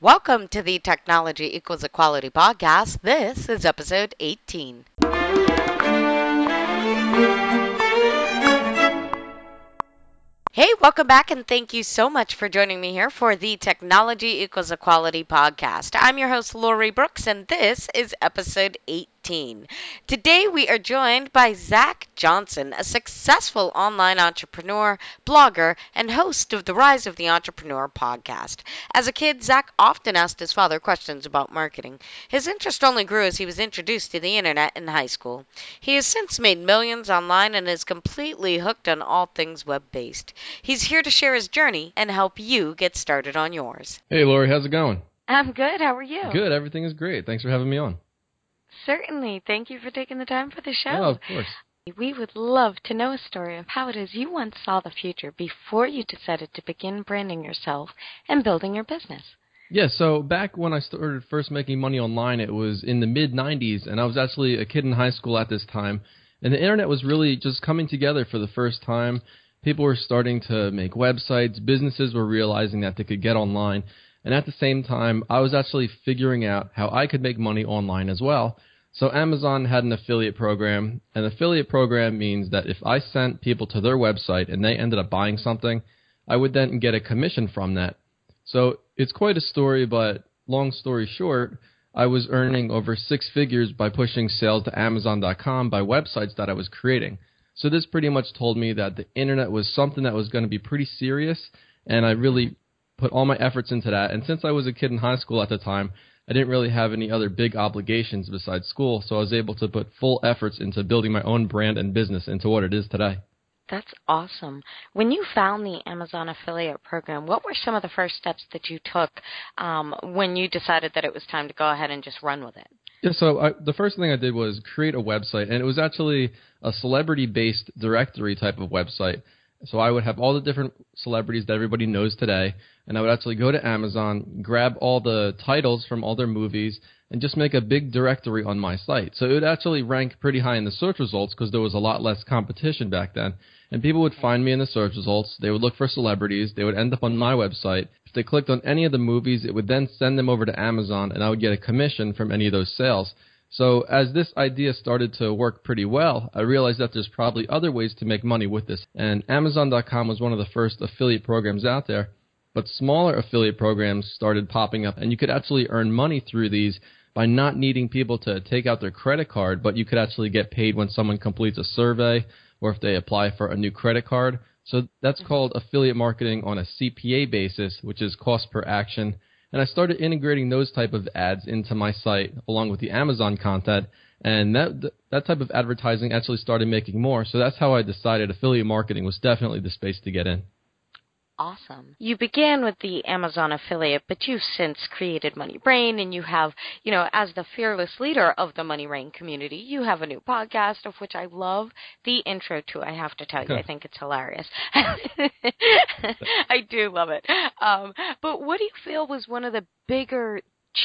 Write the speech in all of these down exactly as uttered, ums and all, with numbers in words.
Welcome to the Technology Equals Equality podcast. This is episode eighteen. Hey, welcome back, and thank you so much for joining me here for the Technology Equals Equality podcast. I'm your host, Lori Brooks, and this is episode eighteen. Today, we are joined by Zac Johnson, a successful online entrepreneur, blogger, and host of the Rise of the Entrepreneur podcast. As a kid, Zac often asked his father questions about marketing. His interest only grew as he was introduced to the internet in high school. He has since made millions online and is completely hooked on all things web-based. He's here to share his journey and help you get started on yours. Hey, Lori, how's it going? I'm good. How are you? Good. Everything is great. Thanks for having me on. Certainly. Thank you for taking the time for the show. Oh, of course. We would love to know a story of how it is you once saw the future before you decided to begin branding yourself and building your business. Yeah, so back when I started first making money online, it was in the mid nineties, and I was actually a kid in high school at this time, and the internet was really just coming together for the first time. People were starting to make websites. Businesses were realizing that they could get online. And at the same time, I was actually figuring out how I could make money online as well. So Amazon had an affiliate program. An affiliate program means that if I sent people to their website and they ended up buying something, I would then get a commission from that. So it's quite a story, but long story short, I was earning over six figures by pushing sales to Amazon dot com by websites that I was creating. So this pretty much told me that the internet was something that was going to be pretty serious, and I really put all my efforts into that. And since I was a kid in high school at the time, I didn't really have any other big obligations besides school, so I was able to put full efforts into building my own brand and business into what it is today. That's awesome. When you found the Amazon affiliate program, what were some of the first steps that you took um, when you decided that it was time to go ahead and just run with it? Yeah, so I, the first thing I did was create a website, and it was actually a celebrity-based directory type of website. So I would have all the different celebrities that everybody knows today, and I would actually go to Amazon, grab all the titles from all their movies, and just make a big directory on my site. So it would actually rank pretty high in the search results because there was a lot less competition back then. And people would find me in the search results. They would look for celebrities. They would end up on my website. If they clicked on any of the movies, it would then send them over to Amazon, and I would get a commission from any of those sales. So as this idea started to work pretty well, I realized that there's probably other ways to make money with this. And Amazon dot com was one of the first affiliate programs out there, but smaller affiliate programs started popping up, and you could actually earn money through these by not needing people to take out their credit card, but you could actually get paid when someone completes a survey or if they apply for a new credit card. So that's called affiliate marketing on a C P A basis, which is cost per action. And I started integrating those type of ads into my site along with the Amazon content. And that that type of advertising actually started making more. So that's how I decided affiliate marketing was definitely the space to get in. Awesome. You began with the Amazon affiliate, but you've since created Money Brain, and you have, you know, as the fearless leader of the Money Brain community, you have a new podcast of which I love the intro to. I have to tell you, I think it's hilarious. I do love it. Um, but what do you feel was one of the bigger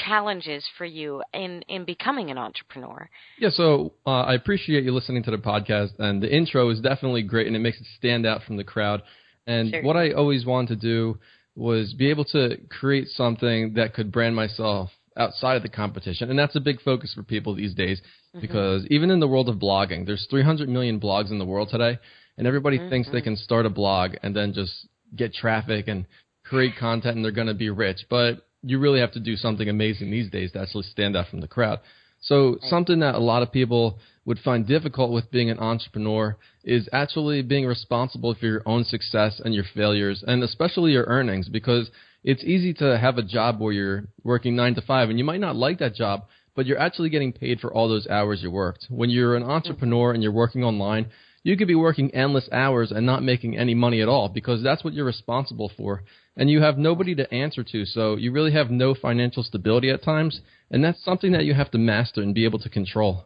challenges for you in, in becoming an entrepreneur? Yeah, so uh, I appreciate you listening to the podcast, and the intro is definitely great, and it makes it stand out from the crowd. And sure. What I always wanted to do was be able to create something that could brand myself outside of the competition. And that's a big focus for people these days because mm-hmm. even in the world of blogging, there's three hundred million blogs in the world today, and everybody mm-hmm. thinks they can start a blog and then just get traffic and create content and they're going to be rich. But you really have to do something amazing these days to actually stand out from the crowd. So something that a lot of people would find difficult with being an entrepreneur is actually being responsible for your own success and your failures, and especially your earnings, because it's easy to have a job where you're working nine to five and you might not like that job, but you're actually getting paid for all those hours you worked. When you're an entrepreneur and you're working online, you could be working endless hours and not making any money at all because that's what you're responsible for. And you have nobody to answer to, so you really have no financial stability at times. And that's something that you have to master and be able to control.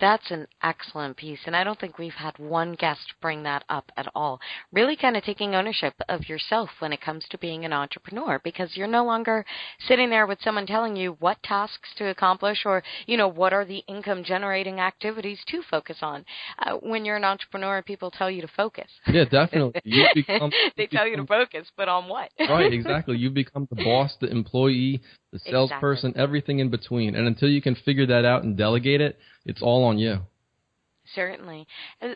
That's an excellent piece, and I don't think we've had one guest bring that up at all. Really kind of taking ownership of yourself when it comes to being an entrepreneur, because you're no longer sitting there with someone telling you what tasks to accomplish or, you know, what are the income-generating activities to focus on. Uh, when you're an entrepreneur, people tell you to focus. Yeah, definitely. You become, they tell you to focus, but on what? Right, exactly. You become the boss, the employee, the salesperson, exactly. Everything in between. And until you can figure that out and delegate it, it's all on you. Certainly.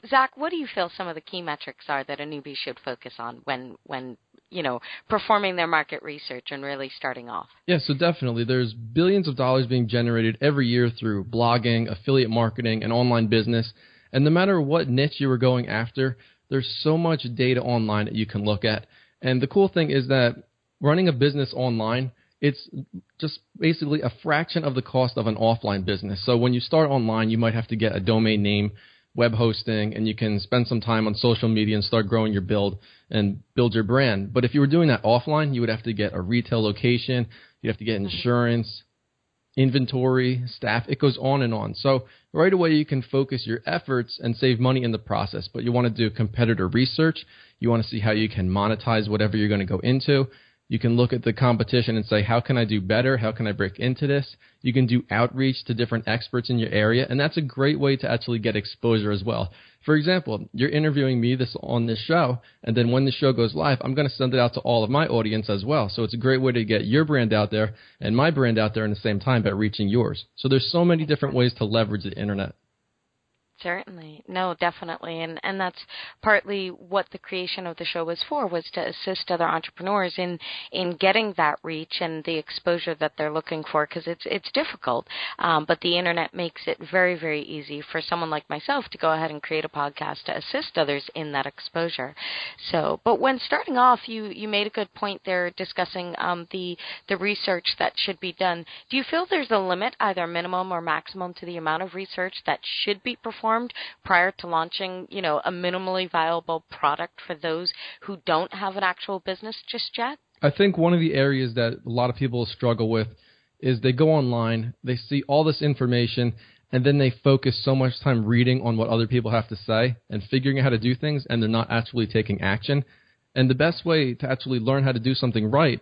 Zac, what do you feel some of the key metrics are that a newbie should focus on when, when you know, performing their market research and really starting off? Yeah, so definitely. There's billions of dollars being generated every year through blogging, affiliate marketing, and online business. And no matter what niche you were going after, there's so much data online that you can look at. And the cool thing is that running a business online, it's just basically a fraction of the cost of an offline business. So when you start online, you might have to get a domain name, web hosting, and you can spend some time on social media and start growing your build and build your brand. But if you were doing that offline, you would have to get a retail location, you'd have to get insurance, inventory, staff. It goes on and on. So right away, you can focus your efforts and save money in the process. But you want to do competitor research. You want to see how you can monetize whatever you're going to go into. You can look at the competition and say, how can I do better? How can I break into this? You can do outreach to different experts in your area, and that's a great way to actually get exposure as well. For example, you're interviewing me this on this show, and then when the show goes live, I'm going to send it out to all of my audience as well. So it's a great way to get your brand out there and my brand out there in the same time by reaching yours. So there's so many different ways to leverage the internet. Certainly. No, definitely. And and that's partly what the creation of the show was for, was to assist other entrepreneurs in, in getting that reach and the exposure that they're looking for, because it's, it's difficult. Um, but the internet makes it very, very easy for someone like myself to go ahead and create a podcast to assist others in that exposure. So, but when starting off, you, you made a good point there discussing um, the, the research that should be done. Do you feel there's a limit, either minimum or maximum, to the amount of research that should be performed prior to launching, you know, a minimally viable product for those who don't have an actual business just yet? I think one of the areas that a lot of people struggle with is they go online, they see all this information, and then they focus so much time reading on what other people have to say and figuring out how to do things, and they're not actually taking action. And the best way to actually learn how to do something right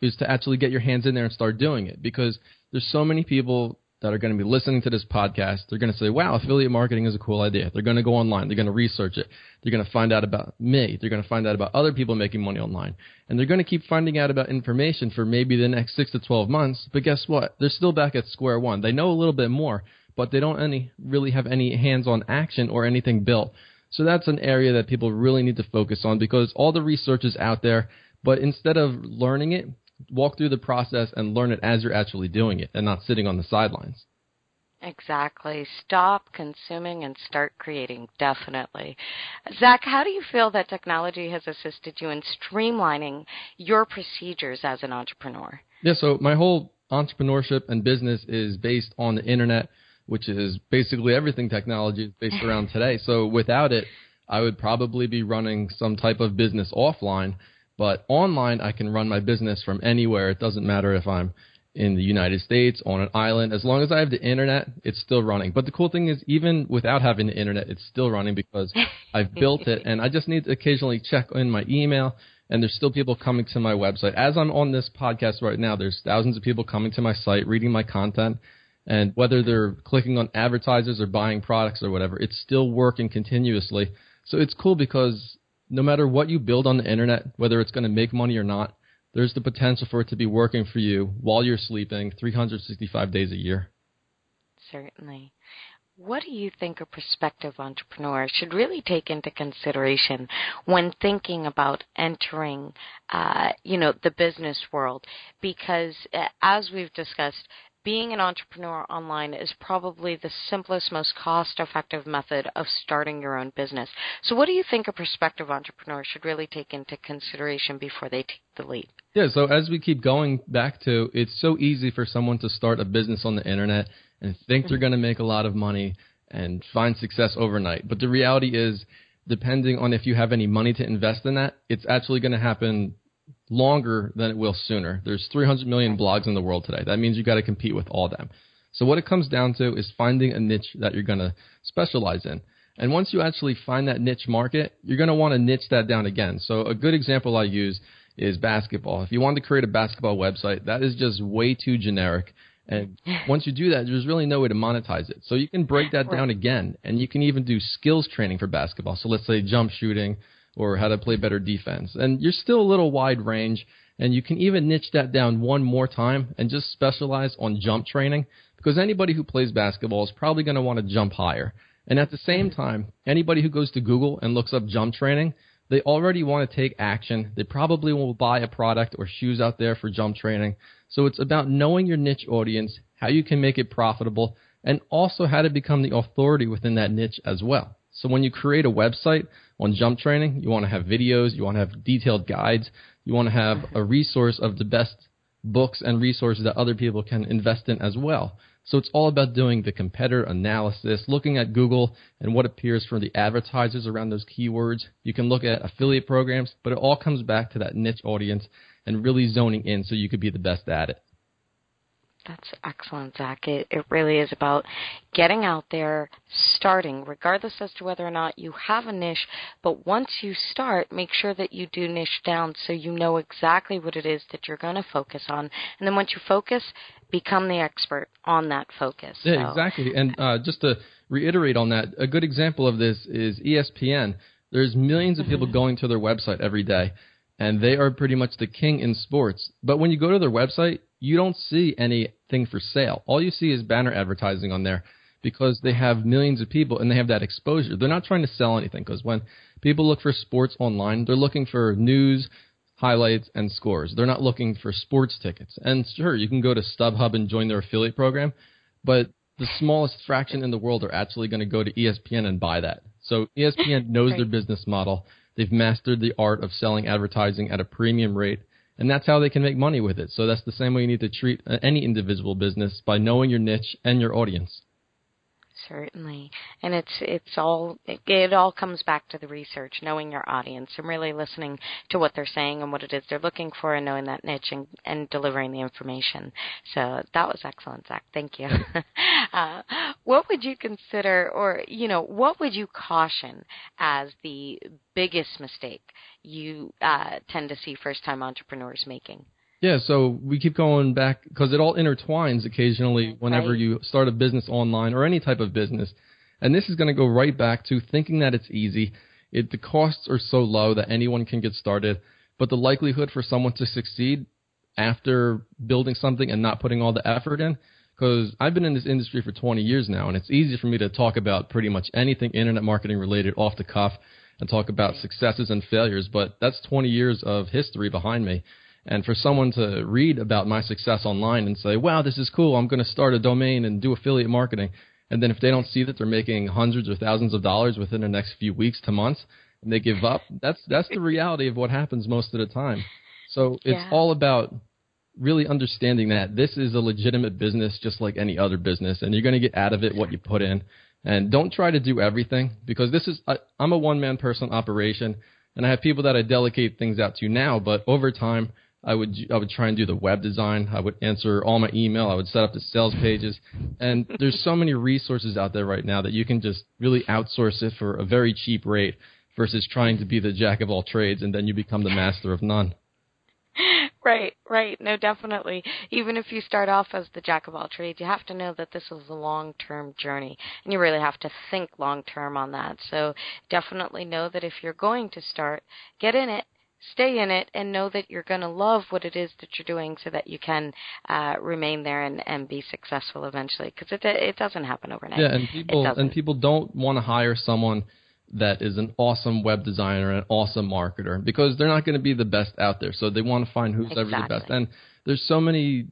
is to actually get your hands in there and start doing it, because there's so many people that are going to be listening to this podcast. They're going to say, wow, affiliate marketing is a cool idea. They're going to go online. They're going to research it. They're going to find out about me. They're going to find out about other people making money online. And they're going to keep finding out about information for maybe the next six to twelve months. But guess what? They're still back at square one. They know a little bit more, but they don't any, really have any hands-on action or anything built. So that's an area that people really need to focus on, because all the research is out there. But instead of learning it, walk through the process and learn it as you're actually doing it and not sitting on the sidelines. Exactly. Stop consuming and start creating, definitely. Zac, how do you feel that technology has assisted you in streamlining your procedures as an entrepreneur? Yeah, so my whole entrepreneurship and business is based on the internet, which is basically everything technology is based around today. So without it, I would probably be running some type of business offline. But online, I can run my business from anywhere. It doesn't matter if I'm in the United States, on an island. As long as I have the internet, it's still running. But the cool thing is, even without having the internet, it's still running, because I've built it. And I just need to occasionally check in my email, and there's still people coming to my website. As I'm on this podcast right now, there's thousands of people coming to my site, reading my content. And whether they're clicking on advertisers or buying products or whatever, it's still working continuously. So it's cool, because no matter what you build on the internet, whether it's going to make money or not, there's the potential for it to be working for you while you're sleeping three hundred sixty-five days a year. Certainly. What do you think a prospective entrepreneur should really take into consideration when thinking about entering, uh, you know, the business world? Because uh, as we've discussed, being an entrepreneur online is probably the simplest, most cost-effective method of starting your own business. So what do you think a prospective entrepreneur should really take into consideration before they take the leap? Yeah, so as we keep going back to, it's so easy for someone to start a business on the internet and think they're going to make a lot of money and find success overnight. But the reality is, depending on if you have any money to invest in that, it's actually going to happen longer than it will sooner. There's three hundred million blogs in the world today. That means you got to compete with all of them. So what it comes down to is finding a niche that you're going to specialize in. And once you actually find that niche market, you're going to want to niche that down again. So a good example I use is basketball. If you want to create a basketball website, that is just way too generic. And once you do that, there's really no way to monetize it. So you can break that down again, and you can even do skills training for basketball. So let's say jump shooting or how to play better defense. And you're still a little wide range, and you can even niche that down one more time and just specialize on jump training, because anybody who plays basketball is probably going to want to jump higher. And at the same time, anybody who goes to Google and looks up jump training, they already want to take action. They probably will buy a product or shoes out there for jump training. So it's about knowing your niche audience, how you can make it profitable, and also how to become the authority within that niche as well. So when you create a website on jump training, you want to have videos, you want to have detailed guides, you want to have a resource of the best books and resources that other people can invest in as well. So it's all about doing the competitor analysis, looking at Google and what appears for the advertisers around those keywords. You can look at affiliate programs, but it all comes back to that niche audience and really zoning in so you could be the best at it. That's excellent, Zac. It, it really is about getting out there, starting, regardless as to whether or not you have a niche. But once you start, make sure that you do niche down so you know exactly what it is that you're going to focus on. And then once you focus, become the expert on that focus. Yeah, so. Exactly. And uh, just to reiterate on that, a good example of this is E S P N. There's millions of people going to their website every day, and they are pretty much the king in sports. But when you go to their website, you don't see anything for sale. All you see is banner advertising on there because they have millions of people and they have that exposure. They're not trying to sell anything, because when people look for sports online, they're looking for news, highlights, and scores. They're not looking for sports tickets. And sure, you can go to StubHub and join their affiliate program, but the smallest fraction in the world are actually going to go to E S P N and buy that. So E S P N knows their business model. They've mastered the art of selling advertising at a premium rate. And that's how they can make money with it. So that's the same way you need to treat any individual business, by knowing your niche and your audience. Certainly. And it's it's all it, it all comes back to the research, knowing your audience and really listening to what they're saying and what it is they're looking for, and knowing that niche and, and delivering the information. So that was excellent, Zac. Thank you. uh, what would you consider, or, you know, what would you caution as the biggest mistake you uh, tend to see first-time entrepreneurs making? Yeah, so we keep going back because it all intertwines occasionally whenever right. you start a business online or any type of business. And this is going to go right back to thinking that it's easy. It, the costs are so low that anyone can get started. But the likelihood for someone to succeed after building something and not putting all the effort in, because I've been in this industry for twenty years now, and it's easy for me to talk about pretty much anything internet marketing related off the cuff and talk about successes and failures. But that's twenty years of history behind me. And for someone to read about my success online and say, wow, this is cool, I'm going to start a domain and do affiliate marketing. And then if they don't see that they're making hundreds or thousands of dollars within the next few weeks to months and they give up, that's that's the reality of what happens most of the time. So it's yeah. all about really understanding that this is a legitimate business just like any other business, and you're going to get out of it what you put in. And don't try to do everything, because this is I, I'm a one-man person operation, and I have people that I delegate things out to now, but over time – I would I would try and do the web design. I would answer all my email. I would set up the sales pages. And there's so many resources out there right now that you can just really outsource it for a very cheap rate versus trying to be the jack of all trades, and then you become the master of none. Right, right. No, definitely. Even if you start off as the jack of all trades, you have to know that this is a long-term journey, and you really have to think long-term on that. So definitely know that if you're going to start, get in it. Stay in it, and know that you're going to love what it is that you're doing so that you can uh, remain there and, and be successful eventually, because it it doesn't happen overnight. Yeah, and people, and people don't want to hire someone that is an awesome web designer and an awesome marketer, because they're not going to be the best out there. So they want to find who's exactly. ever the best. And there's so many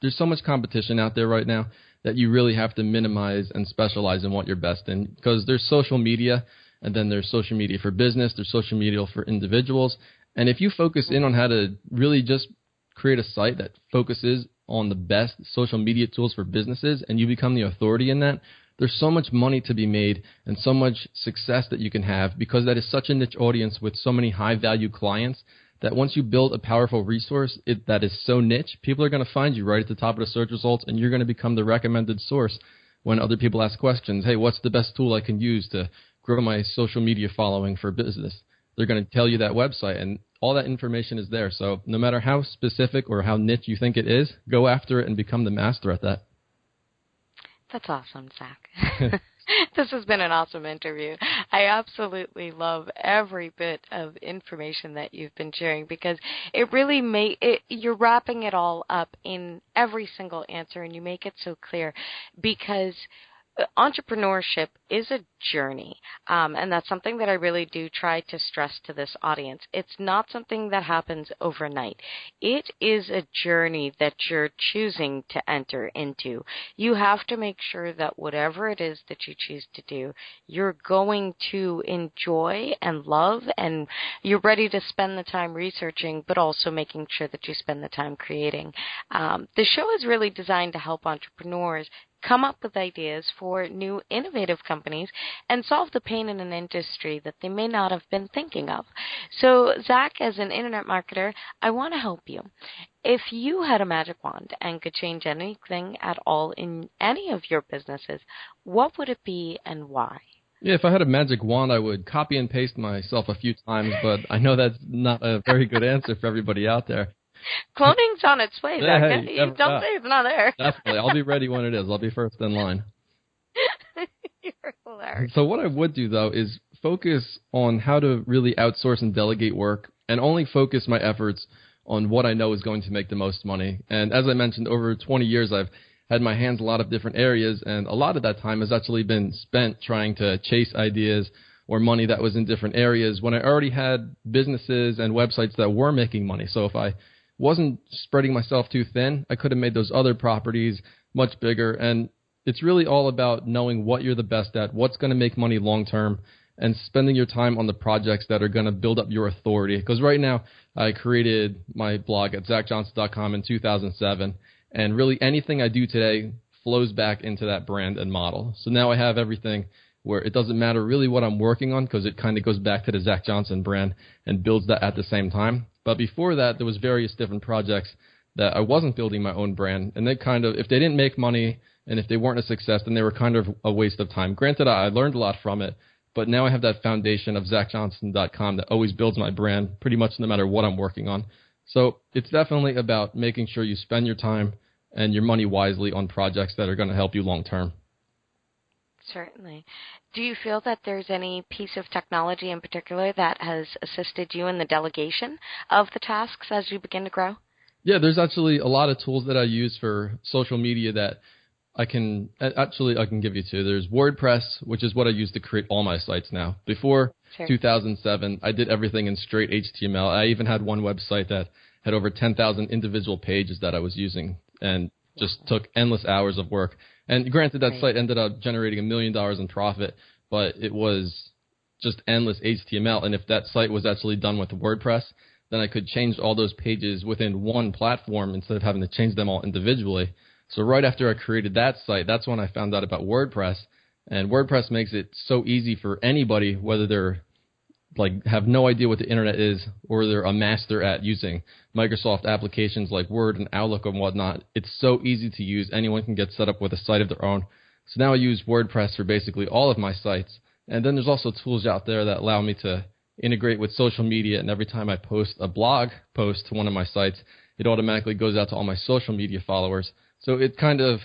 there's so much competition out there right now that you really have to minimize and specialize in what you're best in, because there's social media, and then there's social media for business, there's social media for individuals. And if you focus in on how to really just create a site that focuses on the best social media tools for businesses, and you become the authority in that, there's so much money to be made and so much success that you can have, because that is such a niche audience with so many high-value clients that once you build a powerful resource it, that is so niche, people are going to find you right at the top of the search results, and you're going to become the recommended source when other people ask questions. Hey, what's the best tool I can use to grow my social media following for business? They're going to tell you that website, and all that information is there. So no matter how specific or how niche you think it is, go after it and become the master at that. That's awesome, Zac. This has been an awesome interview. I absolutely love every bit of information that you've been sharing, because it really may, it, you're wrapping it all up in every single answer, and you make it so clear, because entrepreneurship is a journey, um, and that's something that I really do try to stress to this audience. It's not something that happens overnight. It is a journey that you're choosing to enter into. You have to make sure that whatever it is that you choose to do, you're going to enjoy and love, and you're ready to spend the time researching, but also making sure that you spend the time creating. Um, the show is really designed to help entrepreneurs come up with ideas for new innovative companies and solve the pain in an industry that they may not have been thinking of. So, Zac, as an internet marketer, I want to help you. If you had a magic wand and could change anything at all in any of your businesses, what would it be and why? Yeah, if I had a magic wand, I would copy and paste myself a few times, but I know that's not a very good answer for everybody out there. Cloning's on its way. Yeah, hey, you don't uh, say it's not there. Definitely. I'll be ready when it is. I'll be first in line. You're hilarious. So what I would do, though, is focus on how to really outsource and delegate work, and only focus my efforts on what I know is going to make the most money. And as I mentioned, over twenty years, I've had my hands in a lot of different areas, and a lot of that time has actually been spent trying to chase ideas or money that was in different areas when I already had businesses and websites that were making money. So if I wasn't spreading myself too thin, I could have made those other properties much bigger. And it's really all about knowing what you're the best at, what's going to make money long term, and spending your time on the projects that are going to build up your authority. Because right now, I created my blog at Zac Johnson dot com in two thousand seven, and really anything I do today flows back into that brand and model. So now I have everything where it doesn't matter really what I'm working on, because it kind of goes back to the Zac Johnson brand and builds that at the same time. But before that, there was various different projects that I wasn't building my own brand. And they kind of, if they didn't make money and if they weren't a success, then they were kind of a waste of time. Granted, I learned a lot from it, but now I have that foundation of Zac Johnson dot com that always builds my brand pretty much no matter what I'm working on. So it's definitely about making sure you spend your time and your money wisely on projects that are going to help you long term. Certainly. Do you feel that there's any piece of technology in particular that has assisted you in the delegation of the tasks as you begin to grow? Yeah, there's actually a lot of tools that I use for social media that I can actually I can give you two. There's WordPress, which is what I use to create all my sites now. Before sure. two thousand seven, I did everything in straight H T M L. I even had one website that had over ten thousand individual pages that I was using, and just took endless hours of work. And granted, that right. site ended up generating a million dollars in profit, but it was just endless H T M L. And if that site was actually done with WordPress, then I could change all those pages within one platform instead of having to change them all individually. So right after I created that site, that's when I found out about WordPress. And WordPress makes it so easy for anybody, whether they're like have no idea what the internet is or they're a master at using Microsoft applications like Word and Outlook and whatnot. It's so easy to use. Anyone can get set up with a site of their own. So now I use WordPress for basically all of my sites. And then there's also tools out there that allow me to integrate with social media. And every time I post a blog post to one of my sites, it automatically goes out to all my social media followers. So it kind of,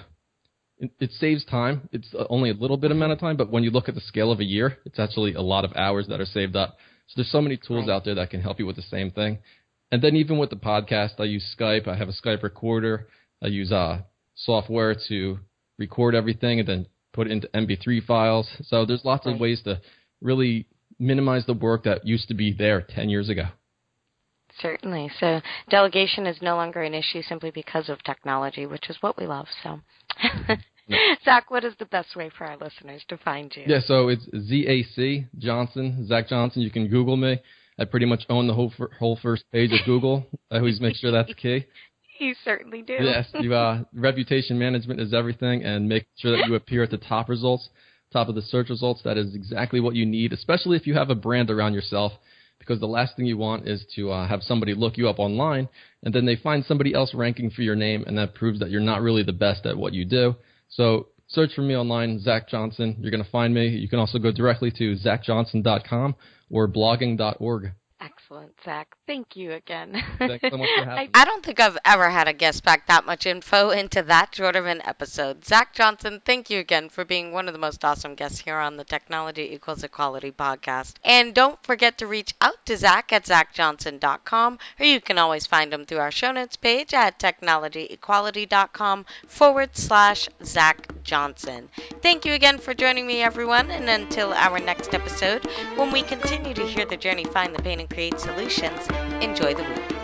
it saves time. It's only a little bit amount of time, but when you look at the scale of a year, it's actually a lot of hours that are saved up. So there's so many tools right. out there that can help you with the same thing. And then even with the podcast, I use Skype. I have a Skype recorder. I use uh, software to record everything and then put it into M P three files. So there's lots right. of ways to really minimize the work that used to be there ten years ago. Certainly. So delegation is no longer an issue simply because of technology, which is what we love. So, Zac, what is the best way for our listeners to find you? Yeah, so it's Z A C, Johnson, Zac Johnson. You can Google me. I pretty much own the whole whole first page of Google. I always make sure that's the key. You certainly do. Yes. You, uh, reputation management is everything, and make sure that you appear at the top results, top of the search results. That is exactly what you need, especially if you have a brand around yourself. because the last thing you want is to uh, have somebody look you up online and then they find somebody else ranking for your name, and that proves that you're not really the best at what you do. So search for me online, Zac Johnson. You're going to find me. You can also go directly to Zac Johnson dot com or blogging dot org. Excellent, Zac. Thank you again. Thanks so much for having me. I don't think I've ever had a guest pack that much info into that short of an episode. Zac Johnson, thank you again for being one of the most awesome guests here on the Technology Equals Equality podcast. And don't forget to reach out to Zac at Zac Johnson dot com, or you can always find him through our show notes page at Technology Equality dot com forward slash Zac Johnson. Thank you again for joining me, everyone, and until our next episode, when we continue to hear the journey, find the pain, and create solutions. Enjoy the week.